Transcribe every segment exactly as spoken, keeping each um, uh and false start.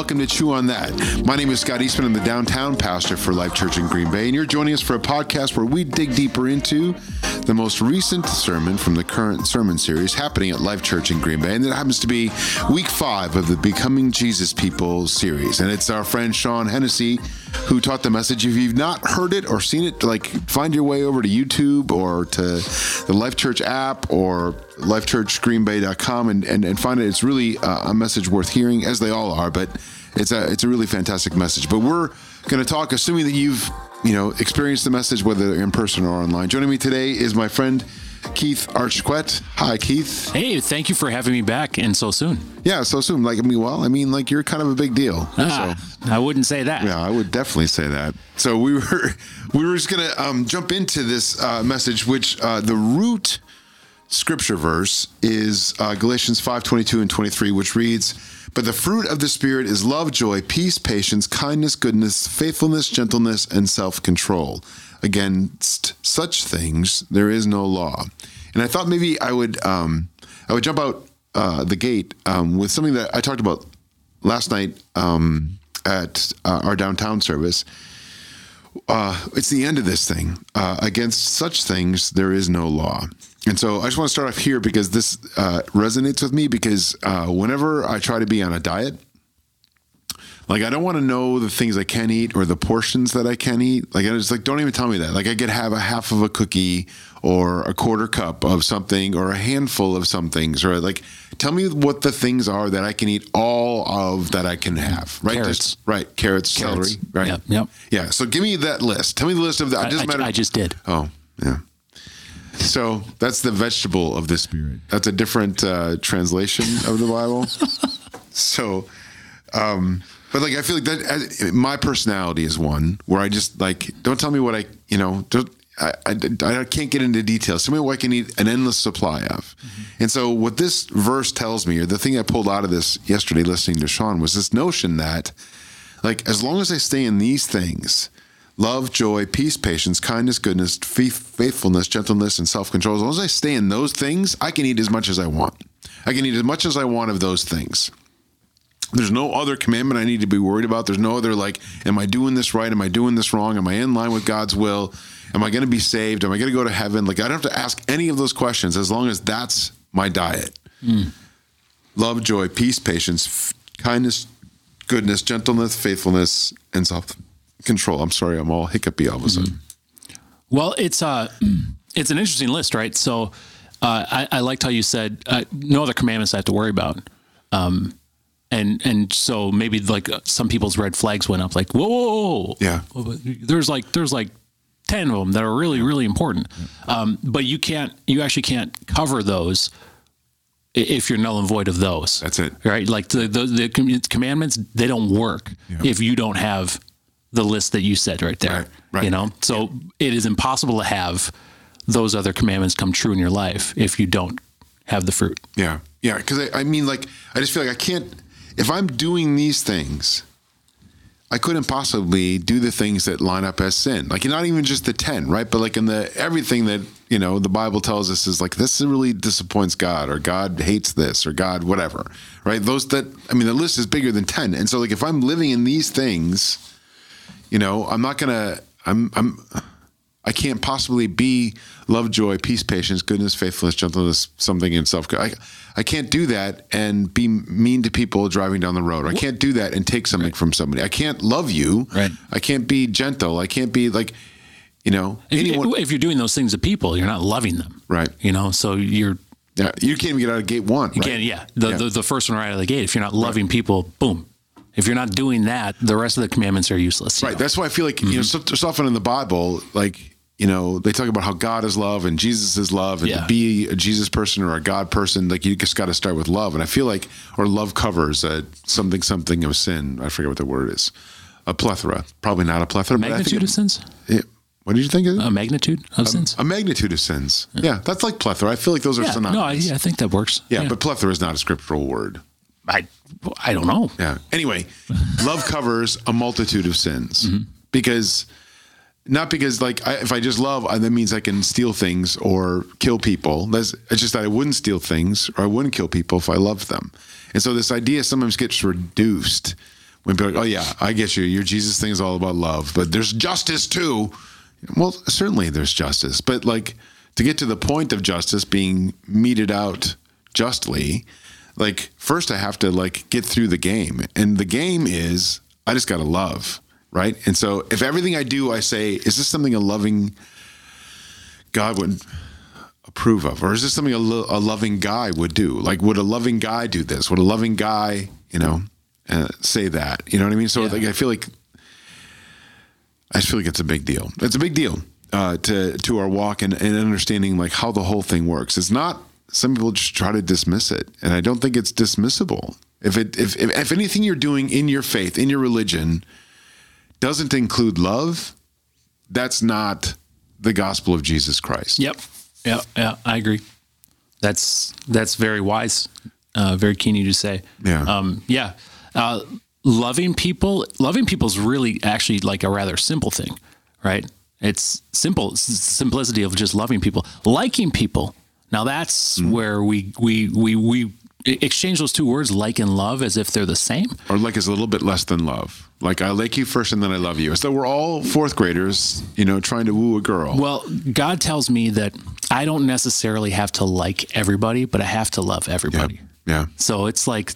welcome to Chew on That. My name is Scott Eastman. I'm the downtown pastor for Life Church in Green Bay, and you're joining us for a podcast where we dig deeper into the most recent sermon from the current sermon series happening at Life Church in Green Bay, and that happens to be week five of the Becoming Jesus People series. And it's our friend Sean Hennessy who taught the message. If you've not heard it or seen it, like, find your way over to YouTube or to the Life Church app or life church green bay dot com and, and, and find it. It's really uh, a message worth hearing, as they all are, but it's a, it's a really fantastic message. But we're going to talk, assuming that you've, you know, experienced the message, whether in person or online. Joining me today is my friend, Keith Archquette. Hi, Keith. Hey, thank you for having me back and so soon. Yeah, so soon. Like, I mean, well, I mean, like, you're kind of a big deal. Ah, so. I wouldn't say that. Yeah, I would definitely say that. So we were, we were just going to um, jump into this uh, message, which uh, the root scripture verse is uh, Galatians five twenty-two and twenty-three, which reads, "But the fruit of the Spirit is love, joy, peace, patience, kindness, goodness, faithfulness, gentleness, and self-control. Against such things there is no law." And I thought maybe I would um, I would jump out uh, the gate um, with something that I talked about last night um, at uh, our downtown service. Uh, it's the end of this thing. Uh, against such things there is no law. And so I just want to start off here because this uh, resonates with me, because uh, whenever I try to be on a diet, like, I don't want to know the things I can eat or the portions that I can eat. Like, I just, like, don't even tell me that. Like, I could have a half of a cookie or a quarter cup of something or a handful of some things, or, like, tell me what the things are that I can eat, all of that I can have. Right. Carrots. Just, right. Carrots, Carrots, celery. Right. Yep, yep. Yeah. So give me that list. Tell me the list of that. It doesn't I, I, matter. I just did. Oh, yeah. So that's the vegetable of the Spirit. That's a different uh, translation of the Bible. So, um, but, like, I feel like that my personality is one where I just, like, don't tell me what I, you know, don't, I, I, I can't get into details. Tell me what I can eat an endless supply of. Mm-hmm. And so what this verse tells me, or the thing I pulled out of this yesterday listening to Sean, was this notion that, like, as long as I stay in these things, love, joy, peace, patience, kindness, goodness, faithfulness, gentleness, and self-control, as long as I stay in those things, I can eat as much as I want. I can eat as much as I want of those things. There's no other commandment I need to be worried about. There's no other, like, am I doing this right? Am I doing this wrong? Am I in line with God's will? Am I going to be saved? Am I going to go to heaven? Like, I don't have to ask any of those questions as long as that's my diet. Mm. Love, joy, peace, patience, f- kindness, goodness, gentleness, faithfulness, and self-control. I'm sorry, I'm all hiccupy all of a sudden. Mm. Well, it's uh, it's an interesting list, right? So uh, I, I liked how you said uh, no other commandments I have to worry about. Um And and so maybe, like, some people's red flags went up, like, whoa, whoa, whoa. Yeah. There's like there's like ten of them that are really, really important. Yeah. Um, but you can't you actually can't cover those if you're null and void of those. That's it. Right? Like, the the, the commandments, they don't work yeah. if you don't have the list that you said right there. Right. Right. You know? So yeah. It is impossible to have those other commandments come true in your life if you don't have the fruit. Yeah. Yeah. Because I, I mean, like, I just feel like I can't. If I'm doing these things, I couldn't possibly do the things that line up as sin. Like, not even just the ten, right? But, like, in the everything that, you know, the Bible tells us is, like, this really disappoints God, or God hates this, or God whatever, right? Those that, I mean, the list is bigger than ten. And so, like, if I'm living in these things, you know, I'm not going to, I'm, I'm, I can't possibly be love, joy, peace, patience, goodness, faithfulness, gentleness, something in self. I, I can't do that and be mean to people driving down the road. I can't do that and take something right. from somebody. I can't love you. Right. I can't be gentle. I can't be, like, you know, if, anyone. If you're doing those things to people, you're not loving them. Right. You know, so you're. Yeah, you can't even get out of gate one. You right? can't, yeah. The, yeah. the the first one right out of the gate. If you're not loving right. people, boom. If you're not doing that, the rest of the commandments are useless. Right. Know? That's why I feel like, mm-hmm. you know, so, so often in the Bible, like, you know, they talk about how God is love and Jesus is love, and yeah. to be a Jesus person or a God person, like, you just got to start with love. And I feel like, or love covers a something, something of sin. I forget what the word is. A plethora, probably not a plethora. A magnitude but I think of it, sins? It, what did you think of it? A magnitude of a, sins? A magnitude of sins. Yeah. yeah. That's like plethora. I feel like those are yeah, synonymous. No, I, yeah, I think that works. Yeah, yeah. But plethora is not a scriptural word. I, I don't know. Yeah. Anyway, love covers a multitude of sins mm-hmm. because not because like I, if I just love, that means I can steal things or kill people. That's, it's just that I wouldn't steal things or I wouldn't kill people if I loved them. And so this idea sometimes gets reduced when people are like, oh yeah, I get you. Your Jesus thing is all about love, but there's justice too. Well, certainly there's justice, but like to get to the point of justice being meted out justly, like first I have to like get through the game, and the game is I just got to love, right? And so if everything I do, I say, is this something a loving God would approve of? Or is this something a, lo- a loving guy would do? Like, would a loving guy do this? Would a loving guy, you know, uh, say that? You know what I mean? So yeah. like, I feel like, I just feel like it's a big deal. It's a big deal uh, to, to our walk and, and understanding like how the whole thing works. It's not, some people just try to dismiss it. And I don't think it's dismissible. If it, if, if, if anything you're doing in your faith, in your religion, doesn't include love, that's not the gospel of Jesus Christ. Yep. Yeah, yeah, I agree. That's that's very wise, uh, very keen you to say. Yeah, um, yeah. Uh, loving people, loving people is really actually like a rather simple thing, right? It's simple, it's the simplicity of just loving people, liking people. Now that's mm-hmm. where we we we we exchange those two words, like and love, as if they're the same. Or like is a little bit less than love. Like I like you first and then I love you. So we're all fourth graders, you know, trying to woo a girl. Well, God tells me that I don't necessarily have to like everybody, but I have to love everybody. Yep. Yeah. So it's like,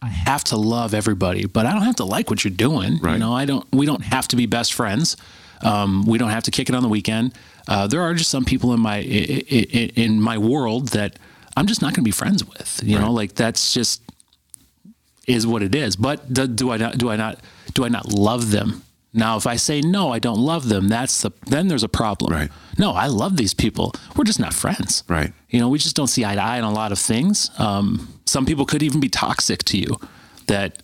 I have to love everybody, but I don't have to like what you're doing. Right. You know, I don't, we don't have to be best friends. Um, we don't have to kick it on the weekend. Uh, there are just some people in my, in, in my world that I'm just not going to be friends with, you right. know, like that's just, is what it is. But do, do I not, do I not, do I not love them? Now, if I say, no, I don't love them, that's the, then there's a problem. Right. No, I love these people. We're just not friends. Right. You know, we just don't see eye to eye on a lot of things. Um, some people could even be toxic to you, that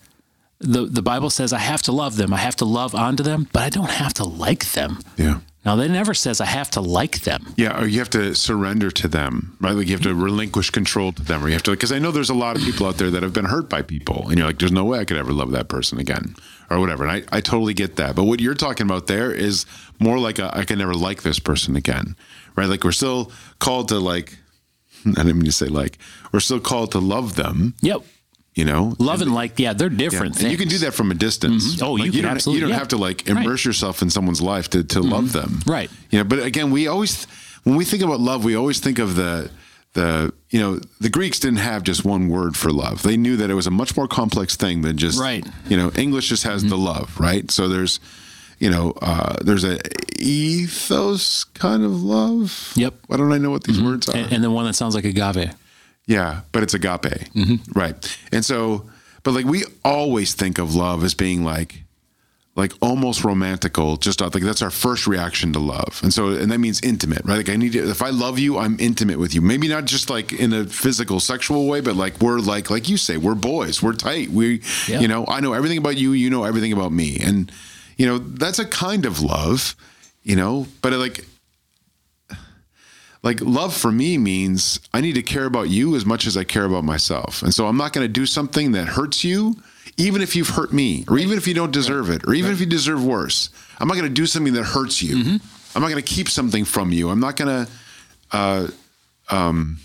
the, the Bible says, I have to love them. I have to love onto them, but I don't have to like them. Yeah. Now, that never says I have to like them. Yeah, or you have to surrender to them, right? Like you have to relinquish control to them, or you have to, because I know there's a lot of people out there that have been hurt by people, and you're like, there's no way I could ever love that person again, or whatever. And I, I totally get that. But what you're talking about there is more like a, I can never like this person again, right? Like we're still called to like, I didn't mean to say like, we're still called to love them. Yep. You know, love and, and like, yeah, they're different yeah. things. And you can do that from a distance. Mm-hmm. Oh, like you, you can absolutely. You don't yeah. have to like immerse right. yourself in someone's life to, to mm-hmm. love them. Right. You know, but again, we always, when we think about love, we always think of the, the, you know, the Greeks didn't have just one word for love. They knew that it was a much more complex thing than just, right. you know, English just has mm-hmm. the love, right? So there's, you know, uh, there's a ethos kind of love. Yep. Why don't I know what these mm-hmm. words are? And, and the one that sounds like agave. Yeah, but it's agape, mm-hmm. right? And so, but like we always think of love as being like, like almost romantical, just like that's our first reaction to love. And so, and that means intimate, right? Like I need to, if I love you, I'm intimate with you. Maybe not just like in a physical sexual way, but like, we're like, like you say, we're boys, we're tight. We, yeah. you know, I know everything about you, you know, everything about me. And, you know, that's a kind of love, you know, but like, Like love for me means I need to care about you as much as I care about myself. And so I'm not going to do something that hurts you, even if you've hurt me, or even if you don't deserve it, or even if you deserve worse. I'm not going to do something that hurts you. Mm-hmm. I'm not going to keep something from you. I'm not going to, uh, um,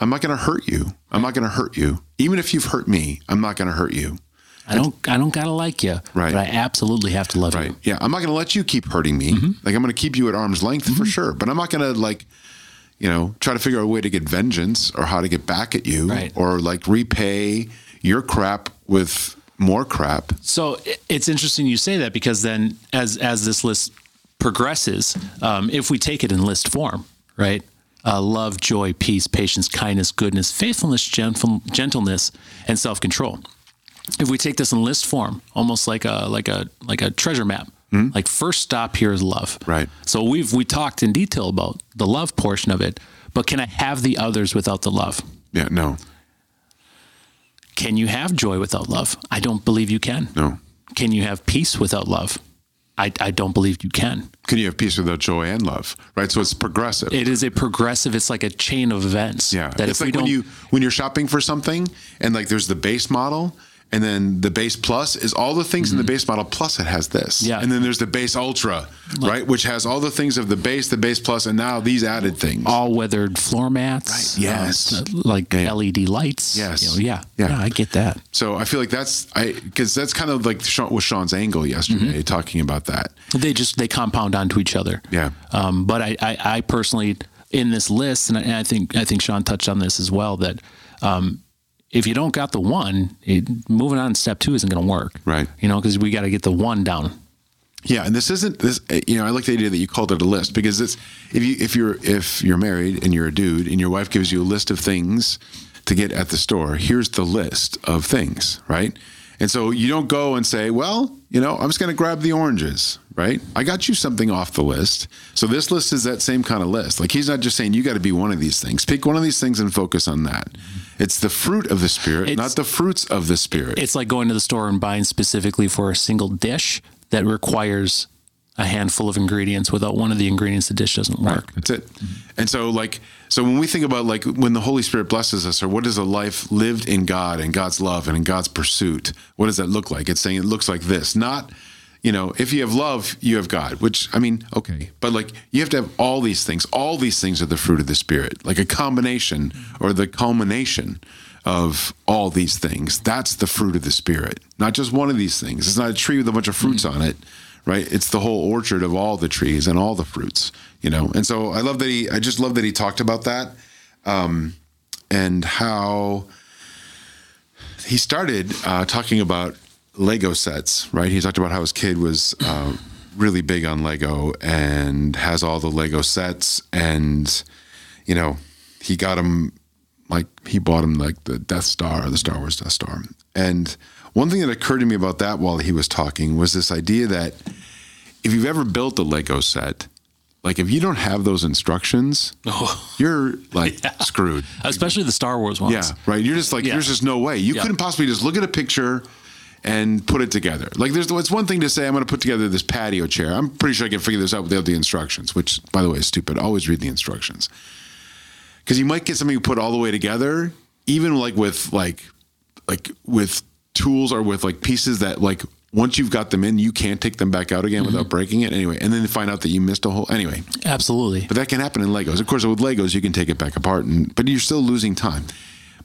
I'm not going to hurt you. I'm not going to hurt you. Even if you've hurt me, I'm not going to hurt you. I don't I don't gotta like you, right. but I absolutely have to love right. you. Yeah, I'm not gonna let you keep hurting me. Mm-hmm. Like I'm gonna keep you at arm's length mm-hmm. for sure, but I'm not gonna like, you know, try to figure out a way to get vengeance or how to get back at you right. or like repay your crap with more crap. So it's interesting you say that, because then as as this list progresses, um, if we take it in list form, right? Uh, love, joy, peace, patience, kindness, goodness, faithfulness, gentle, gentleness, and self-control. If we take this in list form, almost like a like a like a treasure map, mm-hmm. like first stop here is love. Right. So we've we talked in detail about the love portion of it, but can I have the others without the love? Yeah, no. Can you have joy without love? I don't believe you can. No. Can you have peace without love? I, I don't believe you can. Can you have peace without joy and love? Right. So it's progressive. It is a progressive. It's like a chain of events. Yeah. That it's if like we don't, when you when you're shopping for something and like there's the base model. And then the base plus is all the things mm-hmm. in the base model, plus it has this. Yeah. And then there's the base ultra, like, right, which has all the things of the base, the base plus, and now these added things. All weathered floor mats. Right. Yes. Uh, like yeah. L E D lights. Yes. You know, yeah. yeah. Yeah. I get that. So I feel like that's, I because that's kind of like Sean, with Sean's angle yesterday, mm-hmm. talking about that. They just, they compound onto each other. Yeah. Um, but I, I, I personally, in this list, and I, and I think I think Sean touched on this as well, that um, if you don't got the one, it, moving on to step two isn't going to work. Right. You know, because we got to get the one down. Yeah. And this isn't this, you know, I like the idea that you called it a list, because it's, if you, if you're, if you're married and you're a dude and your wife gives you a list of things to get at the store, here's the list of things. Right. And so you don't go and say, well, you know, I'm just going to grab the oranges, right? I got you something off the list. So this list is that same kind of list. Like, he's not just saying you got to be one of these things. Pick one of these things and focus on that. It's the fruit of the Spirit, it's, not the fruits of the Spirit. It's like going to the store and buying specifically for a single dish that requires a handful of ingredients. Without one of the ingredients, the dish doesn't work. Right. That's it. Mm-hmm. And so like, so when we think about like when the Holy Spirit blesses us, or what is a life lived in God and God's love and in God's pursuit, what does that look like? It's saying it looks like this, not, you know, if you have love, you have God, which I mean, okay. But like, you have to have all these things. All these things are the fruit of the Spirit, like a combination or the culmination of all these things. That's the fruit of the Spirit, not just one of these things. It's not a tree with a bunch of fruits mm-hmm. on it. Right. It's the whole orchard of all the trees and all the fruits, you know? And so I love that he, I just love that he talked about that. Um, and how he started uh, talking about Lego sets, right? He talked about how his kid was uh, really big on Lego and has all the Lego sets, and, you know, he got him like, he bought him like the Death Star, or the Star Wars Death Star. And one thing that occurred to me about that while he was talking was this idea that if you've ever built a Lego set, like if you don't have those instructions, oh. you're like yeah. screwed. Especially the Star Wars ones. Yeah, right. You're just like, yeah. there's just no way. You yeah. couldn't possibly just look at a picture and put it together. Like there's, it's one thing to say, I'm going to put together this patio chair. I'm pretty sure I can figure this out without the instructions, which by the way is stupid. Always read the instructions. Because you might get something you put all the way together, even like with like, like with, tools are with like pieces that like once you've got them in, you can't take them back out again mm-hmm. without breaking it anyway. And then find out that you missed a whole anyway. Absolutely. But that can happen in Legos. Of course, with Legos, you can take it back apart, and but you're still losing time.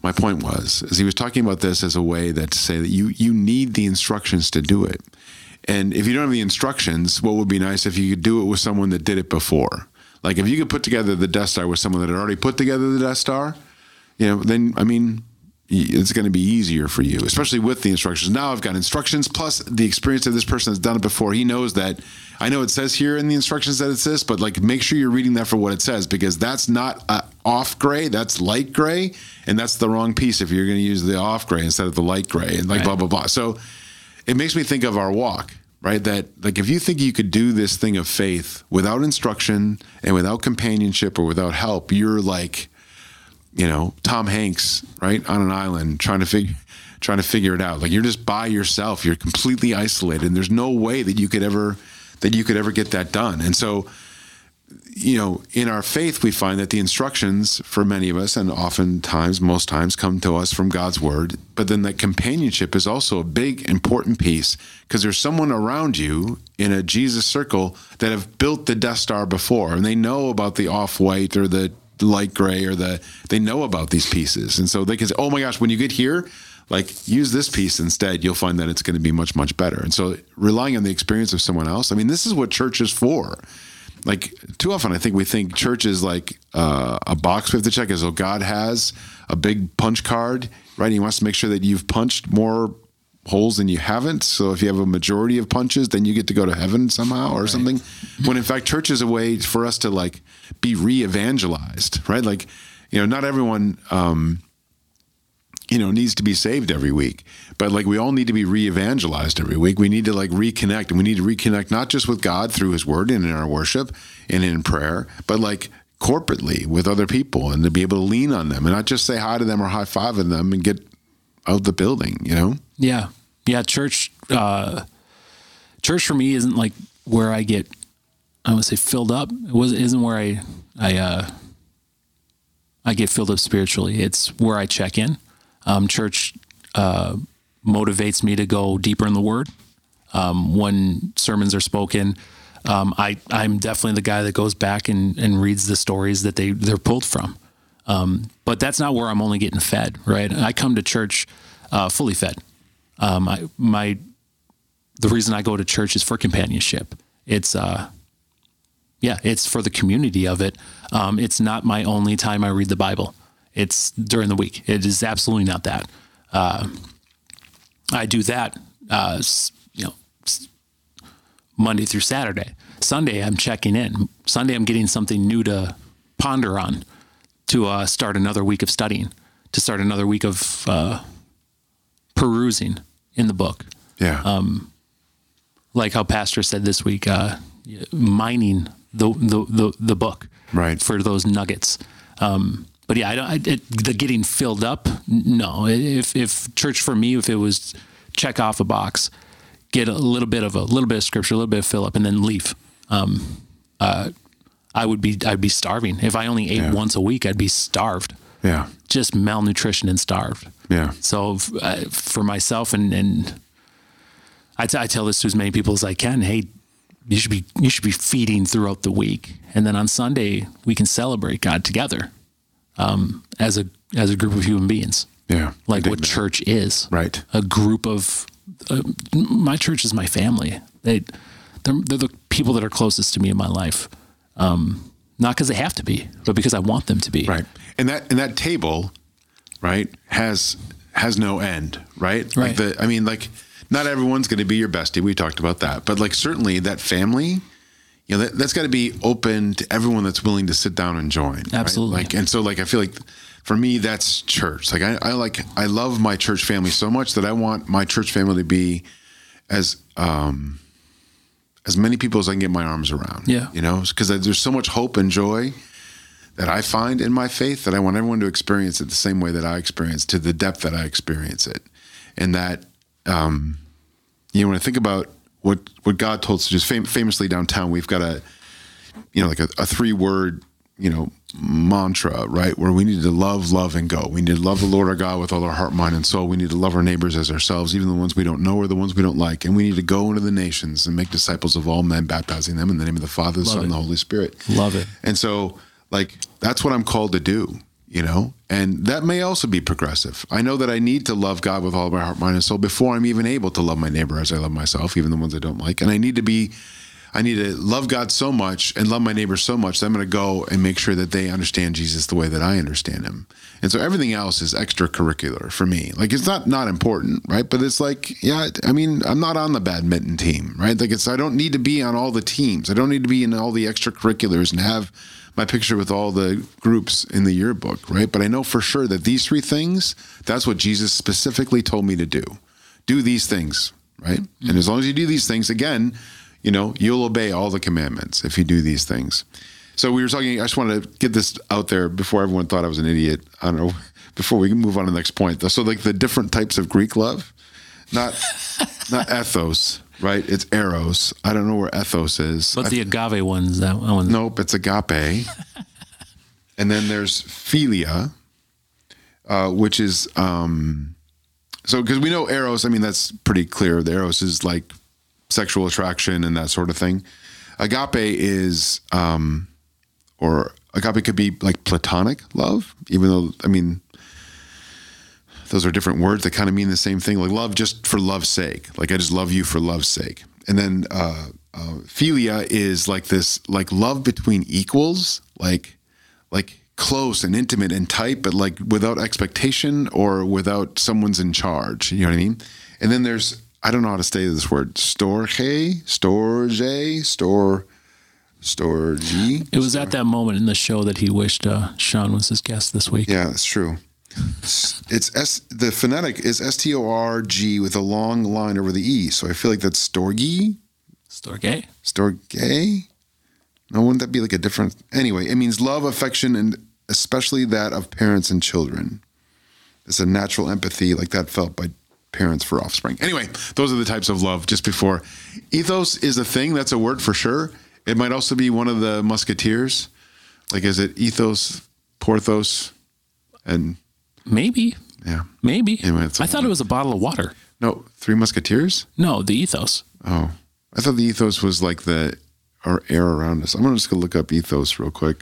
My point was, as he was talking about this as a way that to say that you, you need the instructions to do it. And if you don't have the instructions, what would be nice if you could do it with someone that did it before. Like if you could put together the Death Star with someone that had already put together the Death Star, you know, then, I mean, it's going to be easier for you, especially with the instructions. Now I've got instructions plus the experience of this person that's done it before. He knows that. I know it says here in the instructions that it's this, but like make sure you're reading that for what it says, because that's not uh, off gray, that's light gray, and that's the wrong piece if you're going to use the off gray instead of the light gray and like right. blah blah blah. So it makes me think of our walk, right? That like if you think you could do this thing of faith without instruction and without companionship or without help, you're like, you know, Tom Hanks, right, on an island trying to figure, trying to figure it out. Like you're just by yourself, you're completely isolated, and there's no way that you could ever, that you could ever get that done. And so, you know, in our faith, we find that the instructions for many of us, and oftentimes, most times, come to us from God's word. But then that companionship is also a big, important piece, because there's someone around you in a Jesus circle that have built the Death Star before, and they know about the off-white or the light gray, or the, they know about these pieces. And so they can say, oh my gosh, when you get here, like use this piece instead, you'll find that it's going to be much, much better. And so relying on the experience of someone else, I mean, this is what church is for. Like too often, I think we think church is like uh, a box we have to check, as oh, God has a big punch card, right? He wants to make sure that you've punched more holes than you haven't. So if you have a majority of punches, then you get to go to heaven somehow or right. something. When in fact, church is a way for us to like be re-evangelized, right? Like, you know, not everyone, um, you know, needs to be saved every week, but like we all need to be re-evangelized every week. We need to like reconnect, and we need to reconnect not just with God through his word and in our worship and in prayer, but like corporately with other people, and to be able to lean on them and not just say hi to them or high five in them and get out the building, you know? Yeah. Yeah. Church, uh, church for me isn't like where I get, I would say filled up. It wasn't, isn't where I, I, uh, I get filled up spiritually. It's where I check in. Um, church, uh, motivates me to go deeper in the Word. Um, when sermons are spoken, um, I, I'm definitely the guy that goes back and, and reads the stories that they, they're pulled from. Um, but that's not where I'm only getting fed, right? I come to church uh, fully fed. Um, I, my the reason I go to church is for companionship. It's uh, yeah, it's for the community of it. Um, it's not my only time I read the Bible. It's during the week. It is absolutely not that. Uh, I do that, uh, you know, Monday through Saturday. Sunday, I'm checking in. Sunday, I'm getting something new to ponder on, to uh, start another week of studying, to start another week of uh, perusing in the book. Yeah. Um, like how Pastor said this week, uh, mining the, the the the book, right, for those nuggets. Um, but yeah, I don't. I, it, the getting filled up. No, if if church for me, if it was check off a box, get a little bit of a little bit of scripture, a little bit of fill up, and then leave. Um, uh, I would be I'd be starving if I only ate yeah. once a week. I'd be starved. Yeah, just malnutrition and starved. Yeah. So uh, for myself and and. I, t- I tell this to as many people as I can. Hey, you should be you should be feeding throughout the week, and then on Sunday we can celebrate God together um, as a as a group of human beings. Yeah, like what church is. Right, a group of uh, my church is my family. They they're, they're the people that are closest to me in my life, um, not because they have to be, but because I want them to be. Right, and that and that table, right, has has no end. Right, right. Like the, I mean, like. Not everyone's going to be your bestie. We talked about that. But like certainly that family, you know, that, that's got to be open to everyone that's willing to sit down and join. Absolutely. Right? Like, and so like, I feel like for me, that's church. Like I, I like, I love my church family so much that I want my church family to be as, um, as many people as I can get my arms around. Yeah. You know, because there's so much hope and joy that I find in my faith that I want everyone to experience it the same way that I experience, to the depth that I experience it. And that, um, you know, when I think about what, what God told us to do, fam- famously downtown, we've got a, you know, like a, a three word, you know, mantra, right? Where we need to love, love, and go. We need to love the Lord our God with all our heart, mind, and soul. We need to love our neighbors as ourselves, even the ones we don't know or the ones we don't like. And we need to go into the nations and make disciples of all men, baptizing them in the name of the Father, the Son, and the Holy Spirit. Love it. And so like, that's what I'm called to do. You know, and that may also be progressive. I know that I need to love God with all of my heart, mind, and soul before I'm even able to love my neighbor as I love myself, even the ones I don't like. And I need to be, I need to love God so much and love my neighbor so much that I'm going to go and make sure that they understand Jesus the way that I understand him. And so everything else is extracurricular for me. Like it's not not important, right? But it's like, yeah, I mean, I'm not on the badminton team, right? Like it's, I don't need to be on all the teams. I don't need to be in all the extracurriculars and have my picture with all the groups in the yearbook, right? But I know for sure that these three things, that's what Jesus specifically told me to do. Do these things, right? Mm-hmm. And as long as you do these things, again, you know, you'll obey all the commandments if you do these things. So we were talking, I just wanted to get this out there before everyone thought I was an idiot. I don't know, before we can move on to the next point. So like the different types of Greek love, not not ethos. Right, it's eros. I don't know where ethos is. But the agave one is that one. Nope, it's agape. And then there's philia, uh, which is um, so because we know eros. I mean, that's pretty clear. The eros is like sexual attraction and that sort of thing. Agape is, um, or agape could be like platonic love, even though I mean. Those are different words that kind of mean the same thing. Like love just for love's sake. Like I just love you for love's sake. And then uh, uh, philia is like this, like love between equals, like like close and intimate and tight, but like without expectation or without someone's in charge. You know what I mean? And then there's, I don't know how to say this word, storge, storge, stor, storge. It was at that moment in the show that he wished uh, Sean was his guest this week. Yeah, that's true. It's S, the phonetic is S T O R G with a long line over the E. So I feel like that's storge. Storge. Storge. Now, wouldn't that be like a different? Anyway, it means love, affection, and especially that of parents and children. It's a natural empathy like that felt by parents for offspring. Anyway, those are the types of love just before. Ethos is a thing. That's a word for sure. It might also be one of the musketeers. Like, is it ethos, Porthos, and... Maybe. Yeah. Maybe. Anyway, I thought it was a bottle of water. No, Three Musketeers? No, the ethos. Oh, I thought the ethos was like the our air around us. I'm going to just go look up ethos real quick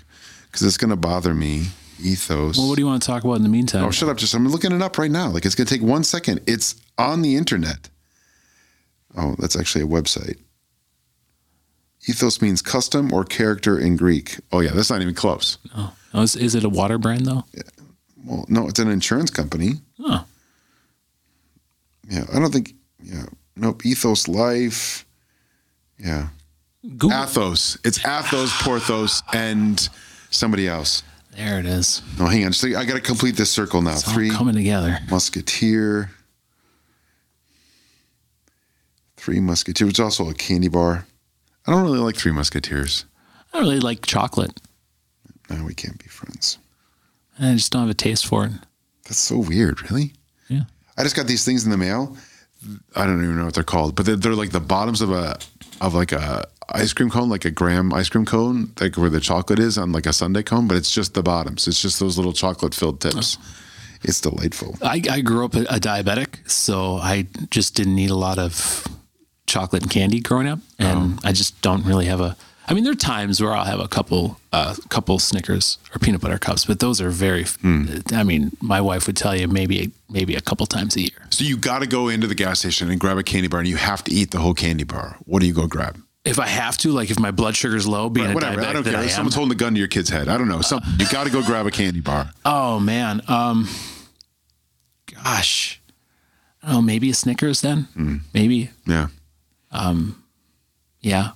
because it's going to bother me. Ethos. Well, what do you want to talk about in the meantime? Oh, shut up. Just I'm looking it up right now. Like, it's going to take one second. It's on the internet. Oh, that's actually a website. Ethos means custom or character in Greek. Oh, yeah, that's not even close. Oh. Oh, is, is it a water brand, though? Yeah. Well, no, it's an insurance company. Oh. Yeah, I don't think, yeah. Nope, Ethos Life. Yeah. Google. Athos. It's Athos, Porthos, and somebody else. There it is. No, hang on. So I got to complete this circle now. It's all Three coming together. Musketeer. Three Musketeers. It's also a candy bar. I don't really like Three Musketeers. I don't really like chocolate. No, we can't be friends. And I just don't have a taste for it. That's so weird, really? Yeah. I just got these things in the mail. I don't even know what they're called, but they're, they're like the bottoms of a of like a ice cream cone, like a graham ice cream cone, like where the chocolate is on like a sundae cone, but it's just the bottoms. It's just those little chocolate-filled tips. Oh. It's delightful. I, I grew up a diabetic, so I just didn't eat a lot of chocolate and candy growing up, and oh. I just don't really have a. I mean, there are times where I'll have a couple, uh, couple Snickers or peanut butter cups, but those are very. Mm. I mean, my wife would tell you maybe, maybe a couple times a year. So you got to go into the gas station and grab a candy bar, and you have to eat the whole candy bar. What do you go grab? If I have to, like if my blood sugar's low, being right, a whatever, diabetic, I don't care. I Someone's holding a gun to your kid's head. I don't know. Some, uh, you got to go grab a candy bar. Oh man, um, gosh, I don't know. Maybe a Snickers then. Mm. Maybe. Yeah. Um, yeah.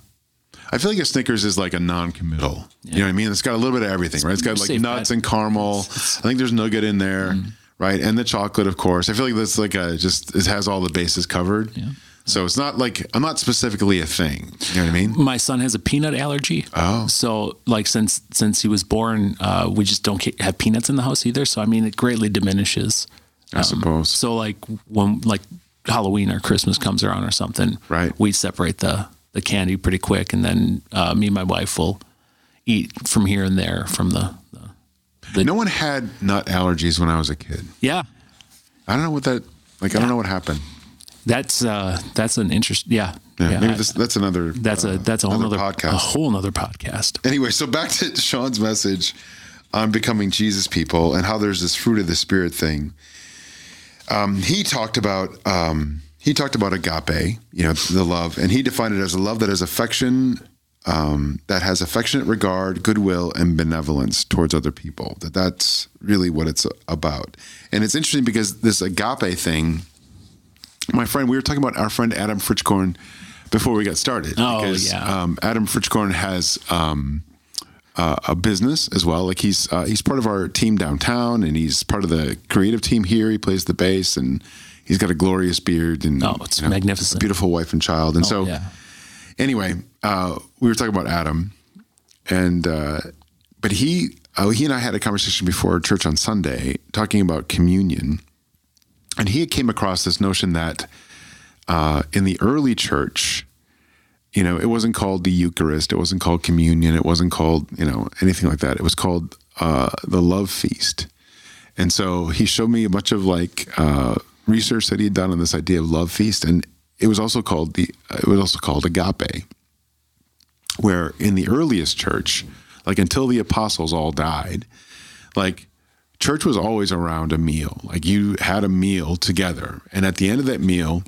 I feel like a Snickers is like a non-committal. Yeah. You know what I mean? It's got a little bit of everything, right? It's got like nuts and caramel. I think there's nougat in there, mm. right? And the chocolate, of course. I feel like that's like a just, it has all the bases covered. Yeah. So it's not like, I'm not specifically a thing. You know what I mean? My son has a peanut allergy. Oh. So like since since he was born, uh, we just don't have peanuts in the house either. So I mean, it greatly diminishes. I um, suppose. So like when like Halloween or Christmas comes around or something, right? We separate the... the candy pretty quick, and then uh, me and my wife will eat from here and there from the, the, the. No one had nut allergies when I was a kid. Yeah, I don't know what that like. Yeah. I don't know what happened. That's uh, that's an interest. Yeah, yeah. yeah maybe I, this, that's another. That's uh, a that's a whole another podcast. A whole another podcast. Anyway, so back to Sean's message on becoming Jesus people and how there's this fruit of the Spirit thing. Um, he talked about. Um, He talked about agape, you know, the love, and he defined it as a love that has affection, um, that has affectionate regard, goodwill, and benevolence towards other people. That that's really what it's about. And it's interesting because this agape thing, my friend, we were talking about our friend Adam Fritchkorn before we got started. Oh, because, yeah. Um, Adam Fritchkorn has um, uh, a business as well. Like he's uh, he's part of our team downtown, and he's part of the creative team here. He plays the bass and. He's got a glorious beard and oh, it's you know, magnificent. A beautiful wife and child. And oh, so yeah. anyway, uh, we were talking about Adam and, uh, but he, uh, he and I had a conversation before church on Sunday talking about communion, and he had came across this notion that, uh, in the early church, you know, it wasn't called the Eucharist. It wasn't called communion. It wasn't called, you know, anything like that. It was called, uh, the love feast. And so he showed me a bunch of like, uh, research that he had done on this idea of love feast, and it was also called the it was also called agape, where in the earliest church, like until the apostles all died, like church was always around a meal. Like you had a meal together, and at the end of that meal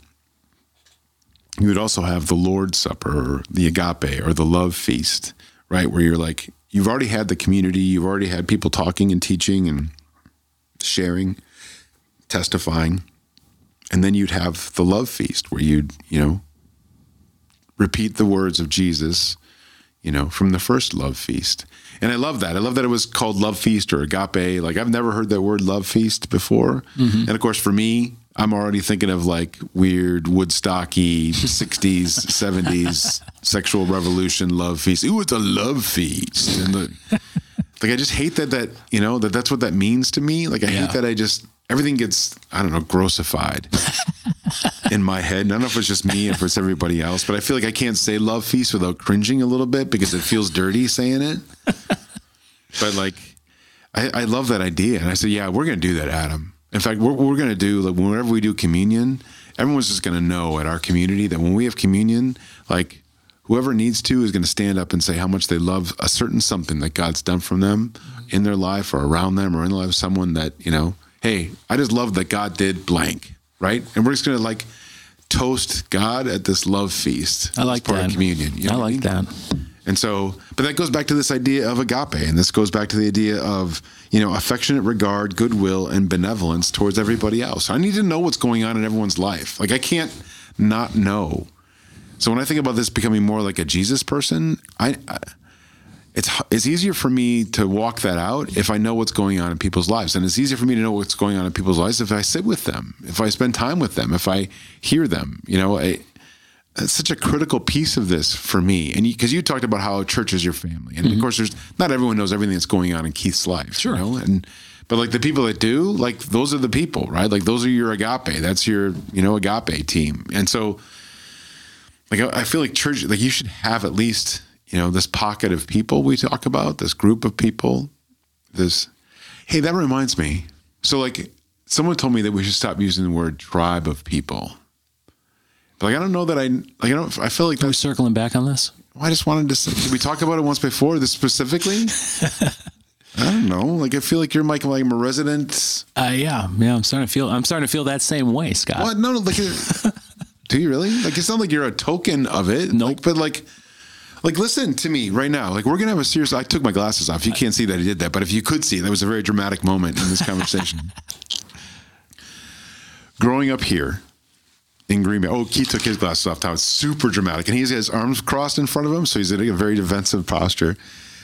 you would also have the Lord's Supper or the agape or the love feast, right? Where you're like, you've already had the community, you've already had people talking and teaching and sharing, testifying. And then you'd have the love feast where you'd, you know, repeat the words of Jesus, you know, from the first love feast. And I love that. I love that it was called love feast or agape. Like I've never heard that word love feast before. Mm-hmm. And of course, for me, I'm already thinking of like weird Woodstocky sixties, seventies sexual revolution love feast. Ooh, it's a love feast. And the, like I just hate that, that, you know, that that's what that means to me. Like I yeah. hate that I just... Everything gets, I don't know, grossified in my head. And I don't know if it's just me or if it's everybody else, but I feel like I can't say love feast without cringing a little bit because it feels dirty saying it. But like, I, I love that idea. And I said, yeah, we're going to do that, Adam. In fact, we're, we're going to do, like, whenever we do communion, everyone's just going to know at our community that when we have communion, like whoever needs to is going to stand up and say how much they love a certain something that God's done from them in their life or around them or in the life of someone that, you know, hey, I just love that God did blank, right? And we're just going to like toast God at this love feast. I like that. As part of communion. You know I like I mean? that. And so, but that goes back to this idea of agape, and this goes back to the idea of, you know, affectionate regard, goodwill, and benevolence towards everybody else. I need to know what's going on in everyone's life. Like I can't not know. So when I think about this becoming more like a Jesus person, I, I it's it's easier for me to walk that out if I know what's going on in people's lives, and it's easier for me to know what's going on in people's lives if I sit with them, if I spend time with them, if I hear them. You know, I. That's such a critical piece of this for me. And because you, you talked about how church is your family. And mm-hmm. of course, there's not everyone knows everything that's going on in Keith's life. Sure. You know? And, but like the people that do, like those are the people, right? Like those are your agape. That's your, you know, agape team. And so like, I, I feel like church, like you should have at least, you know, this pocket of people we talk about, this group of people, this, hey, that reminds me. So like someone told me that we should stop using the word tribe of people. Like, I don't know that I, like, I don't, I feel like. Are we circling back on this? Well, I just wanted to, did we talk about it once before, this specifically? I don't know. Like, I feel like you're like, like I'm a resident. Uh, yeah. Yeah. I'm starting to feel, I'm starting to feel that same way, Scott. What? No, no. Like, do you really? Like, it's not like you're a token of it. No. Nope. Like, but like, like, listen to me right now. Like, we're going to have a serious, I took my glasses off. You can't see that I did that, but if you could see, that was a very dramatic moment in this conversation. Growing up here. In Green Bay. Oh, Keith took his glasses off. That was super dramatic. And he's got his arms crossed in front of him, so he's in a very defensive posture.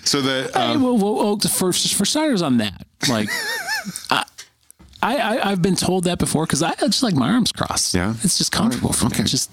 So the um, hey, well, well, well for, for starters on that, like I, I, I've been told that before because I just like my arms crossed. Yeah, it's just comfortable right. for okay. me. Just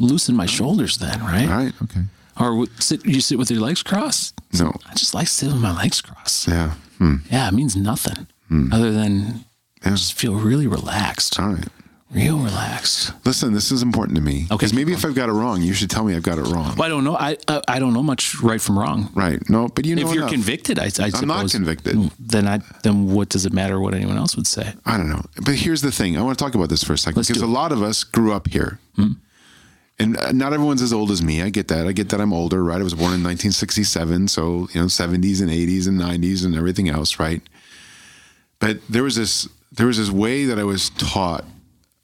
loosen my shoulders, then right? All right, okay. Or sit, you sit with your legs crossed? No, I just like sitting with my legs crossed. Yeah, hmm. yeah, it means nothing hmm. other than yeah. I just feel really relaxed. All right. Real relaxed. Listen, this is important to me. Okay. Because maybe if I've got it wrong, you should tell me I've got it wrong. Well, I don't know. I I, I don't know much right from wrong. Right. No, but you know If you're enough. convicted, I, I I'm suppose. I'm not convicted. Then, I, then what does it matter what anyone else would say? I don't know. But here's the thing. I want to talk about this for a second. Let's because a lot of us grew up here. Hmm. And not everyone's as old as me. I get that. I get that I'm older, right? I was born in nineteen sixty-seven. So, you know, seventies and eighties and nineties and everything else, right? But there was this there was this way that I was taught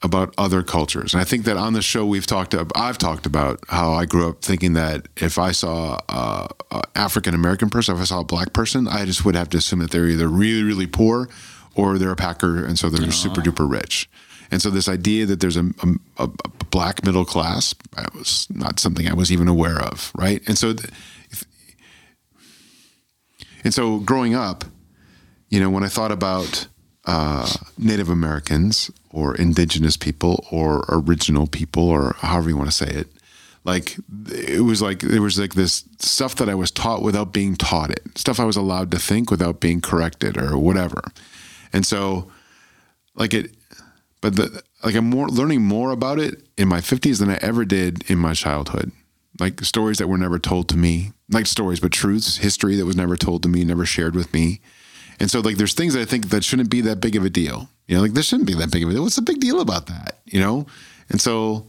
about other cultures. And I think that on the show we've talked about, I've talked about how I grew up thinking that if I saw a, a African-American person, if I saw a black person, I just would have to assume that they're either really, really poor or they're a packer. And so they're uh-huh. super duper rich. And so this idea that there's a, a, a black middle class, that was not something I was even aware of. Right. And so, th- and so growing up, you know, when I thought about uh, Native Americans, or indigenous people or original people or however you want to say it. Like it was like, there was like this stuff that I was taught without being taught it, stuff I was allowed to think without being corrected or whatever. And so like it, but the, like I'm more learning more about it in my fifties than I ever did in my childhood. Like stories that were never told to me, like stories, but truths, history that was never told to me, never shared with me. And so like, there's things that I think that shouldn't be that big of a deal. You know, like this shouldn't be that big of a deal. What's the big deal about that? You know? And so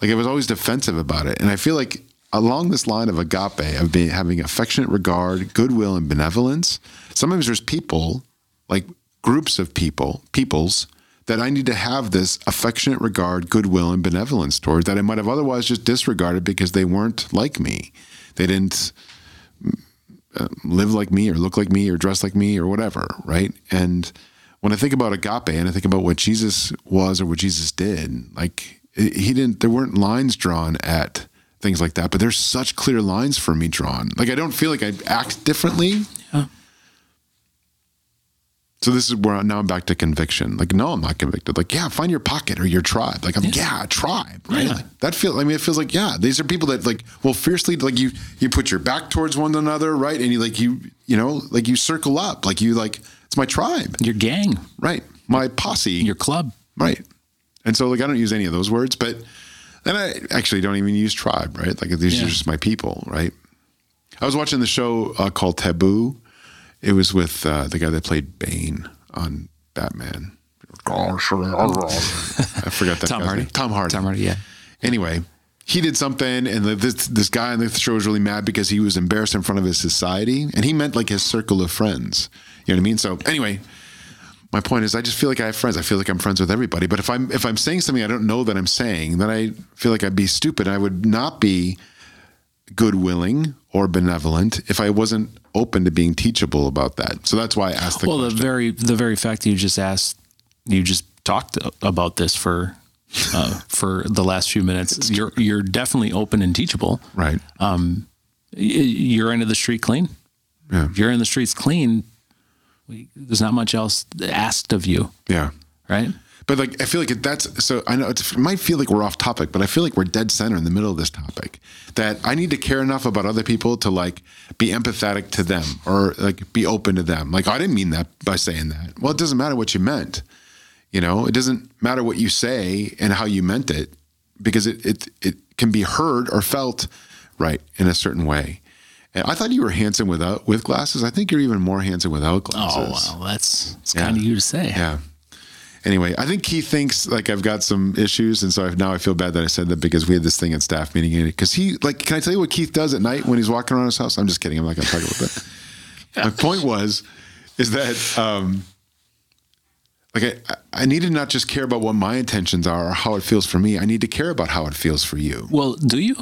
like, I was always defensive about it. And I feel like along this line of agape, of being, having affectionate regard, goodwill, and benevolence, sometimes there's people, like groups of people, peoples that I need to have this affectionate regard, goodwill, and benevolence towards that I might have otherwise just disregarded because they weren't like me. They didn't uh, live like me or look like me or dress like me or whatever. Right. And when I think about agape and I think about what Jesus was or what Jesus did, like he didn't, there weren't lines drawn at things like that, but there's such clear lines for me drawn. Like, I don't feel like I act differently. Yeah. So this is where now I'm back to conviction. Like, no, I'm not convicted. Like, yeah, find your pocket or your tribe. Like I'm, yeah, yeah a tribe, right? Yeah. Like, that feels, I mean, it feels like, yeah, these are people that like, well, fiercely, like you, you put your back towards one another. Right. And you like, you, you know, like you circle up, like you like, it's my tribe. Your gang. Right. My posse. Your club. Right. And so like, I don't use any of those words, but, and I actually don't even use tribe, right? Like these yeah. are just my people, right? I was watching the show uh, called Taboo. It was with uh, the guy that played Bane on Batman. I forgot that. Tom Hardy. Name. Tom Hardy. Tom Hardy, yeah. Anyway, he did something, and this this guy on the show was really mad because he was embarrassed in front of his society, and he meant like his circle of friends. You know what I mean? So anyway, my point is I just feel like I have friends. I feel like I'm friends with everybody. But if I'm if I'm saying something I don't know that I'm saying, then I feel like I'd be stupid. I would not be good-willing or benevolent if I wasn't open to being teachable about that. So that's why I asked the well, question. Well, the very the very fact that you just asked, you just talked about this for uh, for the last few minutes. You're you're definitely open and teachable, right? Um, you're into the street clean. Yeah, you're in the streets clean. We, there's not much else asked of you. Yeah, right. But like, I feel like that's so. I know it's, it might feel like we're off topic, but I feel like we're dead center in the middle of this topic. That I need to care enough about other people to like be empathetic to them or like be open to them. Like, oh, I didn't mean that by saying that. Well, it doesn't matter what you meant. You know, it doesn't matter what you say and how you meant it, because it it it can be heard or felt right in a certain way. And I thought you were handsome without with glasses. I think you're even more handsome without glasses. Oh, well, that's, that's yeah. kind of you to say. Yeah. Anyway, I think he thinks like I've got some issues, and so I've, now I feel bad that I said that because we had this thing at staff meeting. Because he like, can I tell you what Keith does at night when he's walking around his house? I'm just kidding. I'm not going to talk about that. My point was, is that. Um, Like I, I need to not just care about what my intentions are or how it feels for me. I need to care about how it feels for you. Well, do you?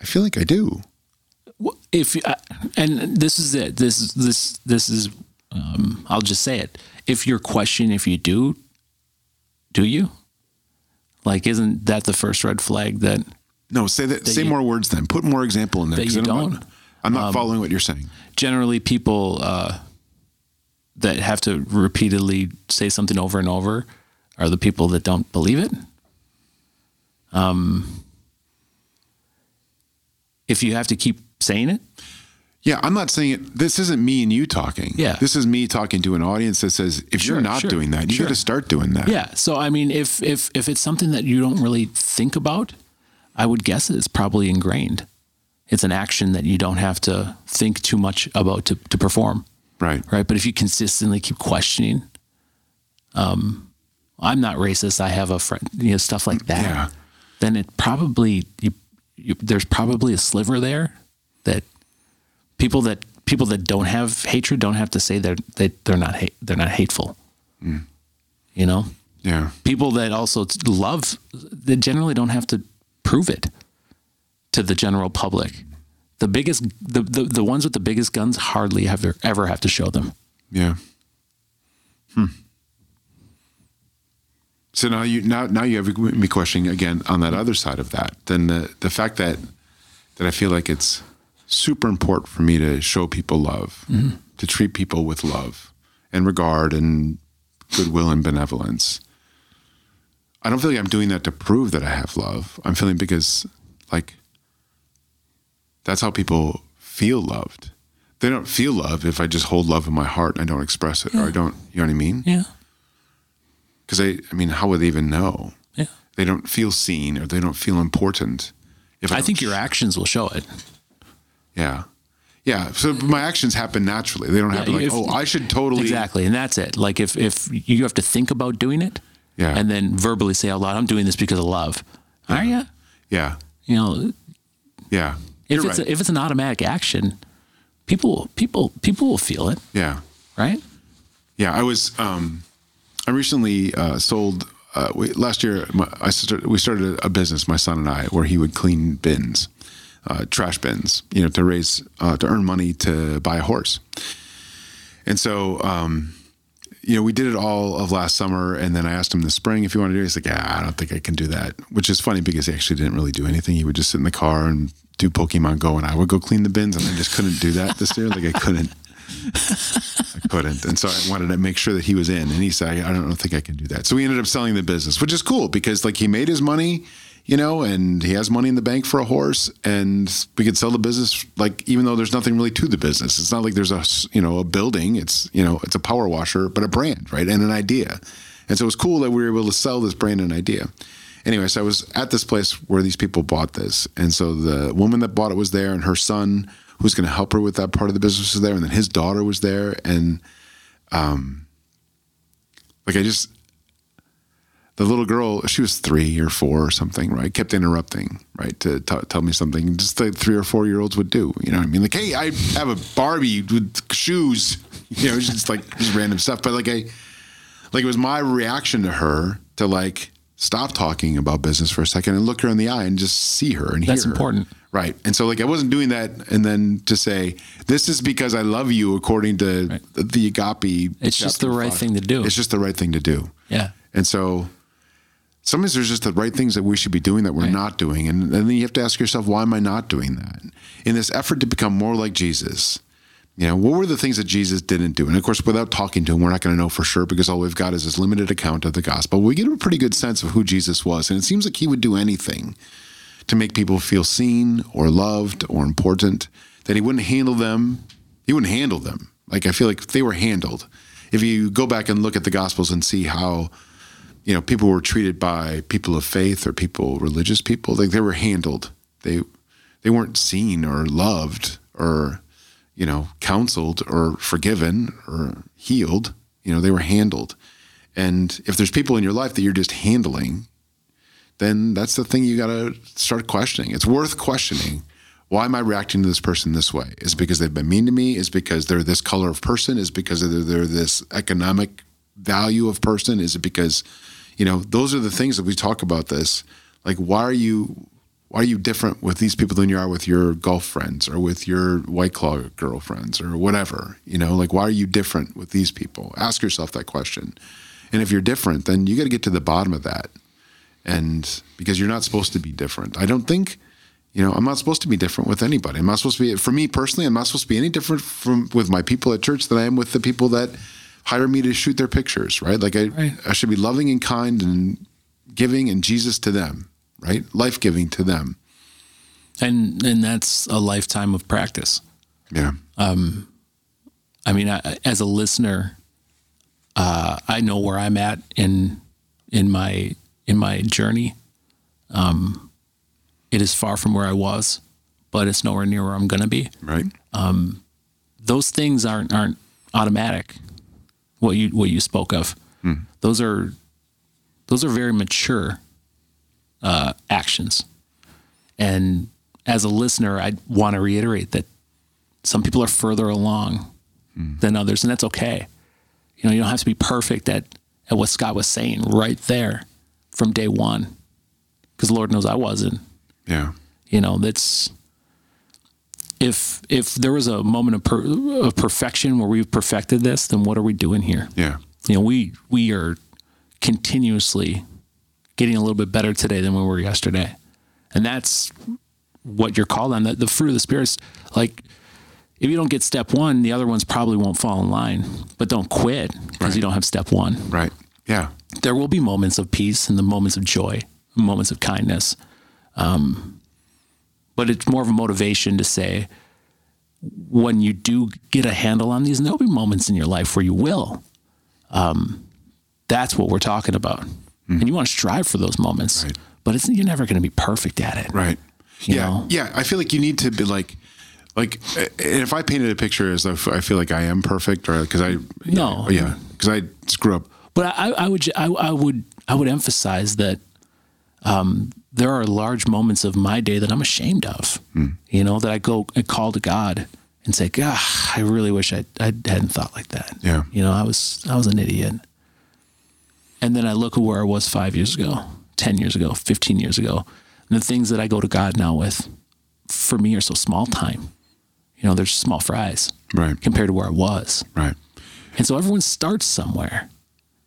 I feel like I do. Well, if uh, and this is it. This is this this is. Um, I'll just say it. If your question, if you do, do you? Like, isn't that the first red flag that? No, say that. that say you, more words then. Put more example in there. That you don't. I'm not, I'm not um, following what you're saying. Generally, people. Uh, that have to repeatedly say something over and over are the people that don't believe it. Um, if you have to keep saying it. Yeah. I'm not saying it. This isn't me and you talking. Yeah. This is me talking to an audience that says, if sure, you're not sure, doing that, you sure. got to start doing that. Yeah. So, I mean, if, if, if it's something that you don't really think about, I would guess it's probably ingrained. It's an action that you don't have to think too much about to, to perform. Right. Right. But if you consistently keep questioning, um, I'm not racist, I have a friend, you know, stuff like that, yeah. then it probably, you, you, there's probably a sliver there that people that, people that don't have hatred don't have to say they're, they, they're not, hate, they're not hateful, mm. you know? Yeah. People that also love, they generally don't have to prove it to the general public. The biggest, the, the, the ones with the biggest guns hardly have their, ever have to show them. Yeah. Hmm. So now you now now you have me questioning again on that other side of that. Then the the fact that that I feel like it's super important for me to show people love, mm-hmm. to treat people with love and regard and goodwill and benevolence. I don't feel like I'm doing that to prove that I have love. I'm feeling because like. That's how people feel loved. They don't feel love if I just hold love in my heart and I don't express it yeah. or I don't, you know what I mean? Yeah. Because I, I mean, how would they even know? Yeah. They don't feel seen or they don't feel important. If I, I think your actions will show it. Yeah. Yeah. So my actions happen naturally. They don't yeah, happen like, if, oh, I should totally. Exactly. And that's it. Like if, if you have to think about doing it yeah. and then verbally say out loud, I'm doing this because of love. Yeah. Are you? Yeah. You know? Yeah. If You're it's right. a, if it's an automatic action, people people people will feel it. Yeah. Right. Yeah. I was um, I recently uh, sold uh, we, last year. My, I started, we started a business, my son and I, where he would clean bins, uh, trash bins, you know, to raise uh, to earn money to buy a horse. And so, um, you know, we did it all of last summer, and then I asked him this spring if he wanted to do it. He's like, ah, I don't think I can do that. Which is funny because he actually didn't really do anything. He would just sit in the car and do Pokemon Go, and I would go clean the bins, and I just couldn't do that this year. Like I couldn't, I couldn't. And so I wanted to make sure that he was in, and he said, I don't think I can do that. So we ended up selling the business, which is cool because like he made his money, you know, and he has money in the bank for a horse, and we could sell the business. Like, even though there's nothing really to the business, it's not like there's a, you know, a building, it's, you know, it's a power washer, but a brand, right? And an idea. And so it was cool that we were able to sell this brand and idea. Anyway, so I was at this place where these people bought this. And so the woman that bought it was there, and her son, who's going to help her with that part of the business, was there. And then his daughter was there. And um, Like I just, the little girl, she was three or four or something, right? Kept interrupting, right? To t- tell me something, just like three or four year olds would do. You know what I mean? Like, hey, I have a Barbie with shoes, you know, just like just random stuff. But like I, like it was my reaction to her to like, stop talking about business for a second and look her in the eye and just see her and hear her. That's important. Right. And so like, I wasn't doing that. And then to say, this is because I love you, according to right. the agape. It's just the right thing to do. It's just the right thing to do. Yeah. And so sometimes there's just the right things that we should be doing that we're right. not doing. And, and then you have to ask yourself, why am I not doing that? In this effort to become more like Jesus, you know, what were the things that Jesus didn't do? And of course, without talking to him, we're not going to know for sure because all we've got is this limited account of the gospel. We get a pretty good sense of who Jesus was. And it seems like he would do anything to make people feel seen or loved or important, that he wouldn't handle them. He wouldn't handle them. Like, I feel like they were handled. If you go back and look at the gospels and see how, you know, people were treated by people of faith or people, religious people, like they were handled. They, they weren't seen or loved or, you know, counseled or forgiven or healed. You know, they were handled. And if there's people in your life that you're just handling, then that's the thing you got to start questioning. It's worth questioning. Why am I reacting to this person this way? Is it because they've been mean to me? Is it because they're this color of person? Is it because they're, they're this economic value of person? Is it because, you know, those are the things that we talk about this. Like, why are you... Why are you different with these people than you are with your golf friends or with your White Claw girlfriends or whatever? You know, like, why are you different with these people? Ask yourself that question. And if you're different, then you got to get to the bottom of that. And because you're not supposed to be different. I don't think, you know, I'm not supposed to be different with anybody. I'm not supposed to be, for me personally, I'm not supposed to be any different from with my people at church than I am with the people that hire me to shoot their pictures, right? Like I, right. I should be loving and kind and giving and Jesus to them. Right? Life-giving to them. And and that's a lifetime of practice. Yeah. Um, I mean, I, as a listener, uh, I know where I'm at in in my in my journey. Um, it is far from where I was, but it's nowhere near where I'm going to be. Right. Um, those things aren't aren't automatic. What you what you spoke of. Mm. Those are those are very mature Uh, actions. And as a listener, I want to reiterate that some people are further along mm. than others, and that's okay. You know, you don't have to be perfect at, at what Scott was saying right there from day one, because Lord knows I wasn't. Yeah. You know, that's, if if there was a moment of, per, of perfection where we've perfected this, then what are we doing here? Yeah. You know, we we are continuously getting a little bit better today than we were yesterday. And that's what you're called on. The, the fruit of the Spirit's like, if you don't get step one, the other ones probably won't fall in line, but don't quit because right. you don't have step one. Right. Yeah. There will be moments of peace and the moments of joy, moments of kindness. Um, but it's more of a motivation to say, when you do get a handle on these, and there'll be moments in your life where you will. Um, that's what we're talking about. And you want to strive for those moments, right. but it's, you're never going to be perfect at it. Right. You yeah. know? Yeah. I feel like you need to be like, like, and if I painted a picture as though I feel like I am perfect or cause I, no, yeah. Cause I screw up. But I, I would, I, I would, I would emphasize that, um, there are large moments of my day that I'm ashamed of, mm. you know, that I go and call to God and say, God, I really wish I, I hadn't thought like that. Yeah. You know, I was, I was an idiot. And then I look at where I was five years ago, ten years ago, fifteen years ago. And the things that I go to God now with, for me, are so small time. You know, they're small fries right. compared to where I was. Right. And so everyone starts somewhere.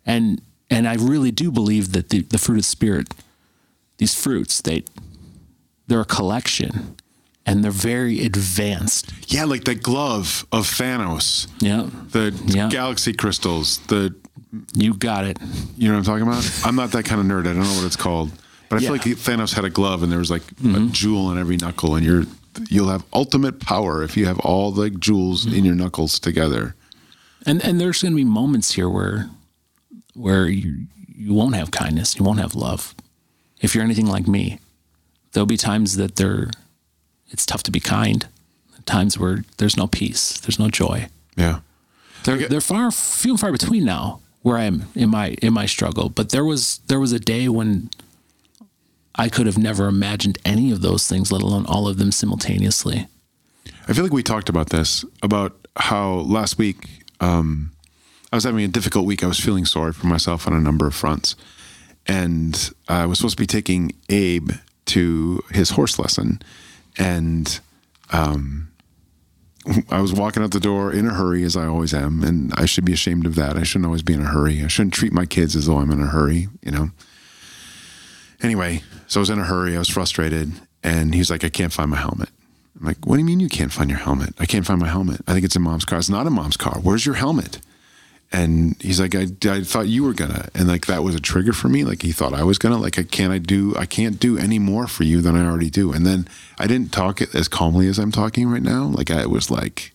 And and I really do believe that the, the fruit of the Spirit, these fruits, they, they're a collection. And they're very advanced. Yeah, like the glove of Thanos. Yeah. The yeah. galaxy crystals, the... You got it. You know what I'm talking about? I'm not that kind of nerd. I don't know what it's called, but I yeah. feel like Thanos had a glove and there was like mm-hmm. a jewel in every knuckle, and you're, you'll have ultimate power if you have all the jewels mm-hmm. in your knuckles together. And and there's going to be moments here where, where you, you won't have kindness. You won't have love. If you're anything like me, there'll be times that there, it's tough to be kind. Times where there's no peace. There's no joy. Yeah. They're, okay. they're far, few and far between now. where I am in my in my struggle. But there was there was a day when I could have never imagined any of those things, let alone all of them simultaneously. I feel like we talked about this, about how last week um, I was having a difficult week. I was feeling sorry for myself on a number of fronts. And I was supposed to be taking Abe to his horse lesson. And um, I was walking out the door in a hurry, as I always am. And I should be ashamed of that. I shouldn't always be in a hurry. I shouldn't treat my kids as though I'm in a hurry, you know. Anyway, so I was in a hurry. I was frustrated. And he's like, I can't find my helmet. I'm like, what do you mean you can't find your helmet? I can't find my helmet. I think it's in mom's car. It's not in mom's car. Where's your helmet? And he's like, I, I thought you were gonna. And like, that was a trigger for me. Like he thought I was gonna, like, I can't, I do, I can't do any more for you than I already do. And then I didn't talk it as calmly as I'm talking right now. Like I was like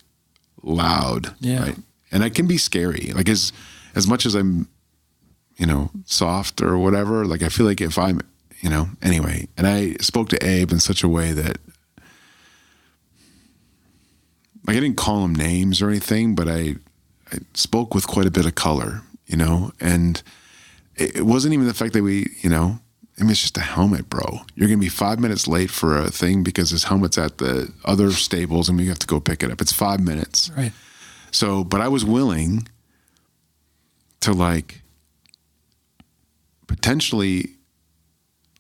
loud. Yeah. Right? And I can be scary. Like as, as much as I'm, you know, soft or whatever, like I feel like if I'm, you know, anyway, and I spoke to Abe in such a way that, like I didn't call him names or anything, but I, I spoke with quite a bit of color, you know, and it wasn't even the fact that we, you know, I mean, it's just a helmet, bro. You're going to be five minutes late for a thing because his helmet's at the other stables and we have to go pick it up. It's five minutes. Right. So, but I was willing to like potentially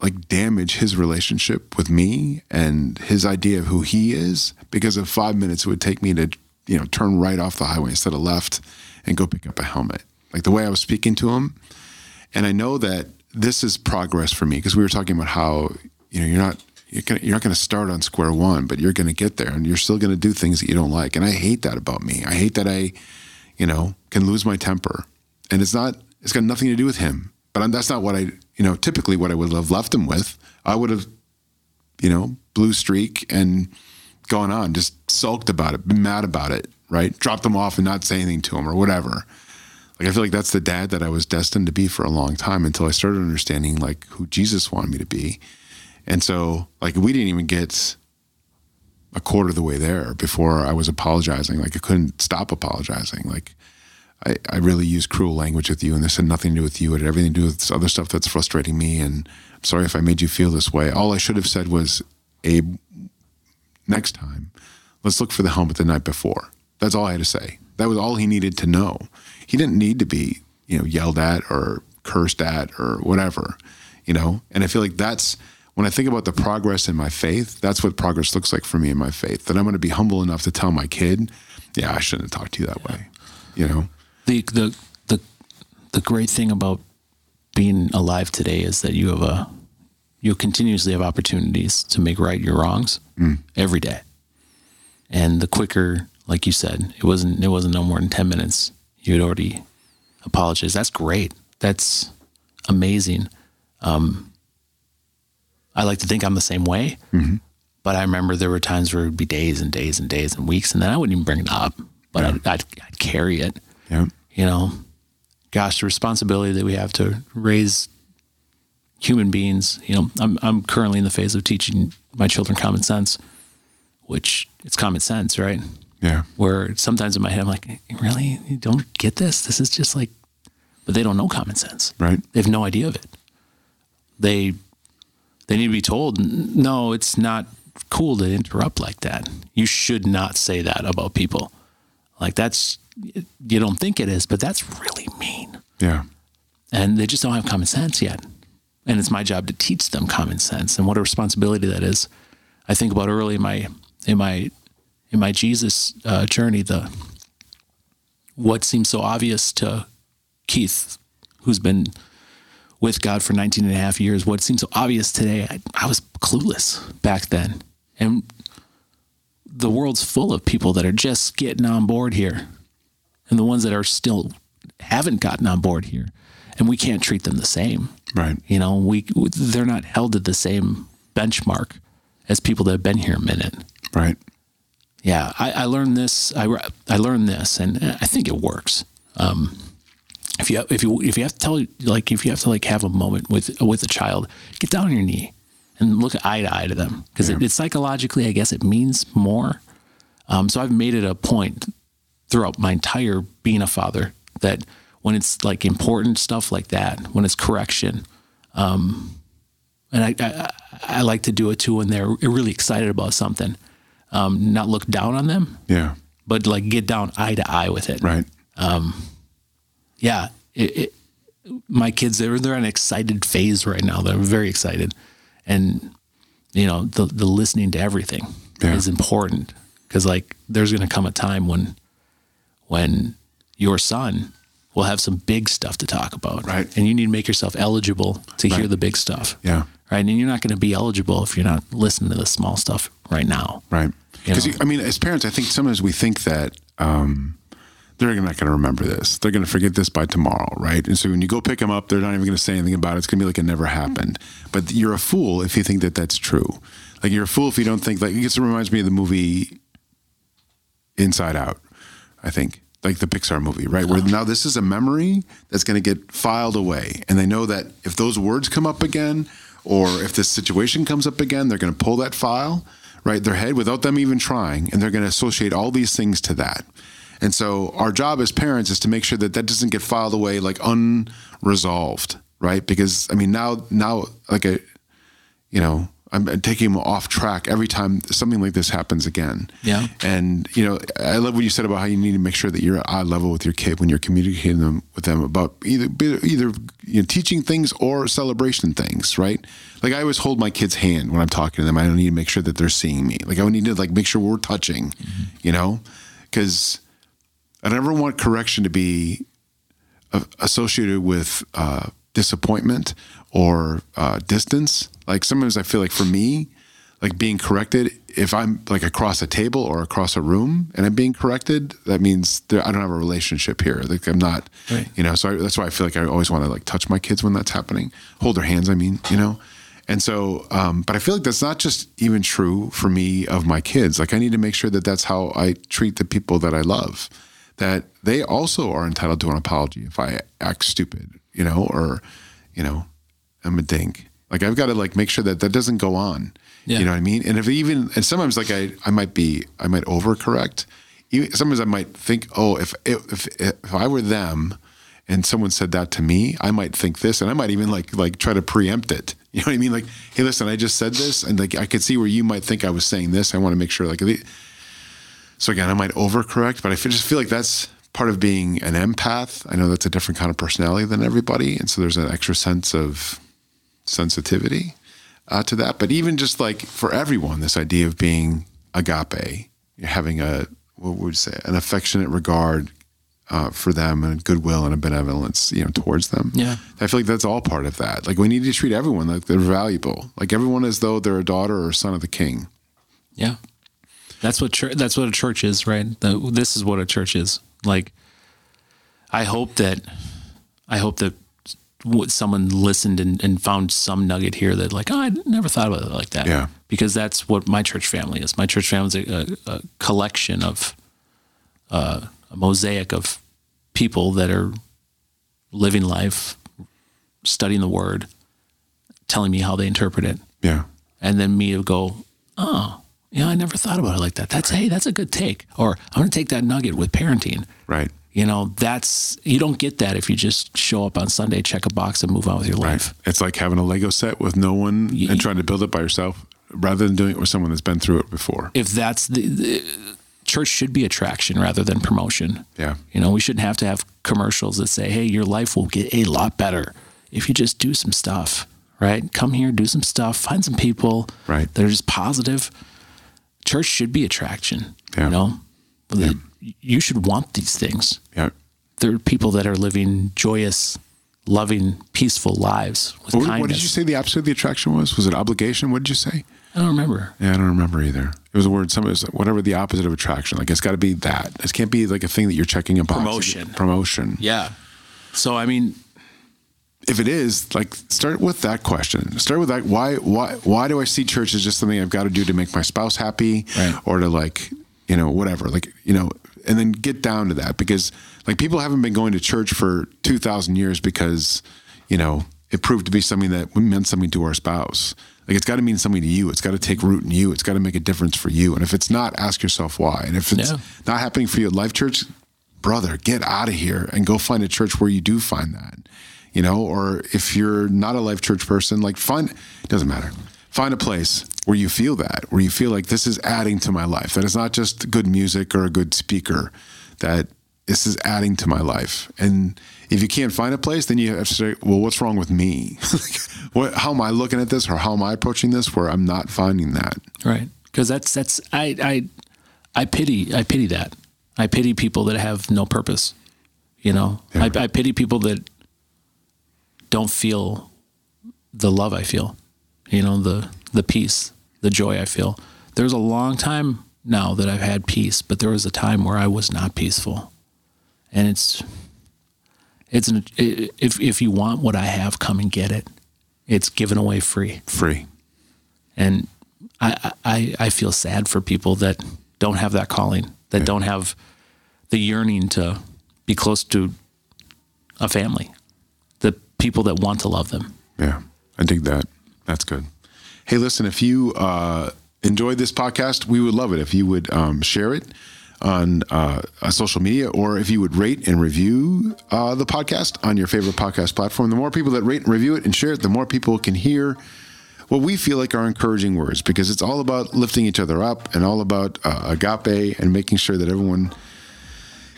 like damage his relationship with me and his idea of who he is because of five minutes it would take me to, you know, turn right off the highway instead of left and go pick up a helmet. Like the way I was speaking to him. And I know that this is progress for me because we were talking about how, you know, you're not, you're, gonna, you're not going to start on square one, but you're going to get there and you're still going to do things that you don't like. And I hate that about me. I hate that I, you know, can lose my temper and it's not, it's got nothing to do with him, but I'm, that's not what I, you know, typically what I would have left him with. I would have, you know, blue streak and gone on, just sulked about it, been mad about it, right? Dropped them off and not say anything to them or whatever. Like, I feel like that's the dad that I was destined to be for a long time until I started understanding like who Jesus wanted me to be. And so like, we didn't even get a quarter of the way there before I was apologizing. Like I couldn't stop apologizing. Like I, I really used cruel language with you and this had nothing to do with you. It had everything to do with this other stuff that's frustrating me. And I'm sorry if I made you feel this way. All I should have said was, Abe, next time, let's look for the helmet the night before. That's all I had to say. That was all he needed to know. He didn't need to be, you know, yelled at or cursed at or whatever, you know? And I feel like that's, when I think about the progress in my faith, that's what progress looks like for me in my faith, that I'm going to be humble enough to tell my kid, yeah, I shouldn't have talked to you that way, you know? The, the, the, the great thing about being alive today is that you have a, you'll continuously have opportunities to make right your wrongs mm. every day. And the quicker, like you said, it wasn't, it wasn't no more than ten minutes. You had already apologized. That's great. That's amazing. Um, I like to think I'm the same way, mm-hmm. but I remember there were times where it would be days and days and days and weeks. And then I wouldn't even bring it up, but yeah. I'd, I'd, I'd carry it, yeah. you know, gosh, the responsibility that we have to raise human beings, you know, I'm I'm currently in the phase of teaching my children common sense, which it's common sense, right? Yeah. Where sometimes in my head, I'm like, really? You don't get this? This is just like, but they don't know common sense. Right. They have no idea of it. They, they need to be told, no, it's not cool to interrupt like that. You should not say that about people. Like that's, you don't think it is, but that's really mean. Yeah. And they just don't have common sense yet. And it's my job to teach them common sense and what a responsibility that is. I think about early in my, in my, in my Jesus uh, journey, the, what seemed so obvious to Keith, who's been with God for nineteen and a half years, what seemed so obvious today, I, I was clueless back then. And the world's full of people that are just getting on board here. And the ones that are still haven't gotten on board here. And we can't treat them the same, right? You know, we they're not held to the same benchmark as people that have been here a minute, right? Yeah, I, I learned this. I, I learned this, and I think it works. Um, if you if you if you have to tell like if you have to like have a moment with with a child, get down on your knee and look eye to eye to them because yeah. it, it psychologically, I guess, it means more. Um, so I've made it a point throughout my entire being a father that when it's like important stuff like that, when it's correction. Um, and I, I, I like to do it too when they're really excited about something, um, not look down on them, yeah, but like get down eye to eye with it. Right. Um, yeah. It, it, my kids, they're, they're in an excited phase right now. They're very excited. And you know, the, the listening to everything yeah. is important, because like there's going to come a time when, when your son will have some big stuff to talk about. Right. And you need to make yourself eligible to right. hear the big stuff. Yeah. Right. And you're not going to be eligible if you're not listening to the small stuff right now. Right. Because I mean, as parents, I think sometimes we think that, um, they're not going to remember this. They're going to forget this by tomorrow, right? And so when you go pick them up, they're not even going to say anything about it. It's going to be like it never happened. But you're a fool if you think that that's true. Like you're a fool if you don't think, like, it reminds me of the movie Inside Out, I think. Like the Pixar movie, right? Where now this is a memory that's going to get filed away. And they know that if those words come up again, or if this situation comes up again, they're going to pull that file, right? Their head without them even trying. And they're going to associate all these things to that. And so our job as parents is to make sure that that doesn't get filed away, like unresolved, right? Because I mean, now, now like a, you know, I'm taking them off track every time something like this happens again. Yeah. And, you know, I love what you said about how you need to make sure that you're at eye level with your kid when you're communicating them with them about either, either, you know, teaching things or celebration things, right? Like I always hold my kid's hand when I'm talking to them. I don't need to make sure that they're seeing me. Like I need to like make sure we're touching, mm-hmm. you know, because I never want correction to be associated with uh, disappointment or uh, distance. Like sometimes I feel like for me, like being corrected, if I'm like across a table or across a room and I'm being corrected, that means there, I don't have a relationship here. Like I'm not, right. you know, so I, that's why I feel like I always want to like touch my kids when that's happening, hold their hands, I mean, you know? And so, um, but I feel like that's not just even true for me of my kids. Like I need to make sure that that's how I treat the people that I love, that they also are entitled to an apology if I act stupid, you know, or, you know, I'm a dink. Like I've got to like make sure that that doesn't go on, yeah. you know what I mean? And if even, and sometimes like I, I might be, I might overcorrect. Even, sometimes I might think, oh, if, if, if I were them and someone said that to me, I might think this, and I might even like, like try to preempt it. You know what I mean? Like, hey, listen, I just said this, and like, I could see where you might think I was saying this. I want to make sure like, so again, I might overcorrect, but I just feel like that's part of being an empath. I know that's a different kind of personality than everybody. And so there's an extra sense of sensitivity uh, to that. But even just like for everyone, this idea of being agape, having a, what would you say, an affectionate regard uh, for them and goodwill and a benevolence, you know, towards them. Yeah. I feel like that's all part of that. Like we need to treat everyone like they're valuable. Like everyone as though they're a daughter or son of the king. Yeah. That's what church, that's what a church is, right? The, this is what a church is. Like, I hope that, I hope that someone listened and, and found some nugget here that like, oh, I never thought about it like that. Yeah. Because that's what my church family is. My church family is a, a, a collection of, uh, a mosaic of people that are living life, studying the word, telling me how they interpret it. Yeah. And then me to go, oh, yeah, I never thought about it like that. That's, right. Hey, that's a good take. Or I'm going to take that nugget with parenting. Right. You know, that's, you don't get that if you just show up on Sunday, check a box and move on with your right. life. It's like having a Lego set with no one you, and trying to build it by yourself rather than doing it with someone that's been through it before. If that's the, the church should be attraction rather than promotion. Yeah. You know, we shouldn't have to have commercials that say, hey, your life will get a lot better if you just do some stuff, right? Come here, do some stuff, find some people right. that are just positive. Church should be attraction, yeah. you know, yeah. you should want these things. Yeah. There are people that are living joyous, loving, peaceful lives with what, kindness. What did you say the opposite of the attraction was? Was it obligation? What did you say? I don't remember. Yeah, I don't remember either. It was a word, some, it was whatever the opposite of attraction. Like it's got to be that. It can't be like a thing that you're checking a box. Promotion. Promotion. Yeah. So, I mean... if it is, like, start with that question. Start with that. Why, why, why do I see church as just something I've got to do to make my spouse happy right. or to like, you know, whatever, like, you know, and then get down to that, because like people haven't been going to church for two thousand years because, you know, it proved to be something that meant something to our spouse. Like it's got to mean something to you. It's got to take root in you. It's got to make a difference for you. And if it's not, ask yourself why. And if it's yeah. not happening for you at Life Church, brother, get out of here and go find a church where you do find that, you know, or if you're not a Life Church person, like find, it doesn't matter. Find a place where you feel that, where you feel like this is adding to my life. That it's not just good music or a good speaker, that this is adding to my life. And if you can't find a place, then you have to say, well, what's wrong with me? what, how am I looking at this, or how am I approaching this where I'm not finding that? Right. Because that's, that's, I, I, I pity, I pity that. I pity people that have no purpose, you know, yeah, right. I, I pity people that don't feel the love I feel, you know, the, the peace, the joy I feel. There's a long time now that I've had peace, but there was a time where I was not peaceful. And it's, it's, an, it, if, if you want what I have, come and get it. It's given away free. Free. And I, I, I feel sad for people that don't have that calling, that yeah. don't have the yearning to be close to a family, the people that want to love them. Yeah. I dig that. That's good. Hey, listen, if you, uh, enjoyed this podcast, we would love it if you would, um, share it on uh, social media, or if you would rate and review uh, the podcast on your favorite podcast platform. The more people that rate and review it and share it, the more people can hear what we feel like are encouraging words, because it's all about lifting each other up and all about uh, agape and making sure that everyone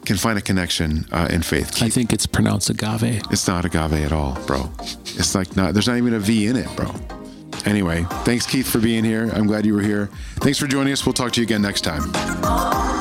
can find a connection uh, in faith. Keith, I think it's pronounced agave. It's not agave at all, bro. It's like not, there's not even a V in it, bro. Anyway, thanks Keith for being here. I'm glad you were here. Thanks for joining us. We'll talk to you again next time.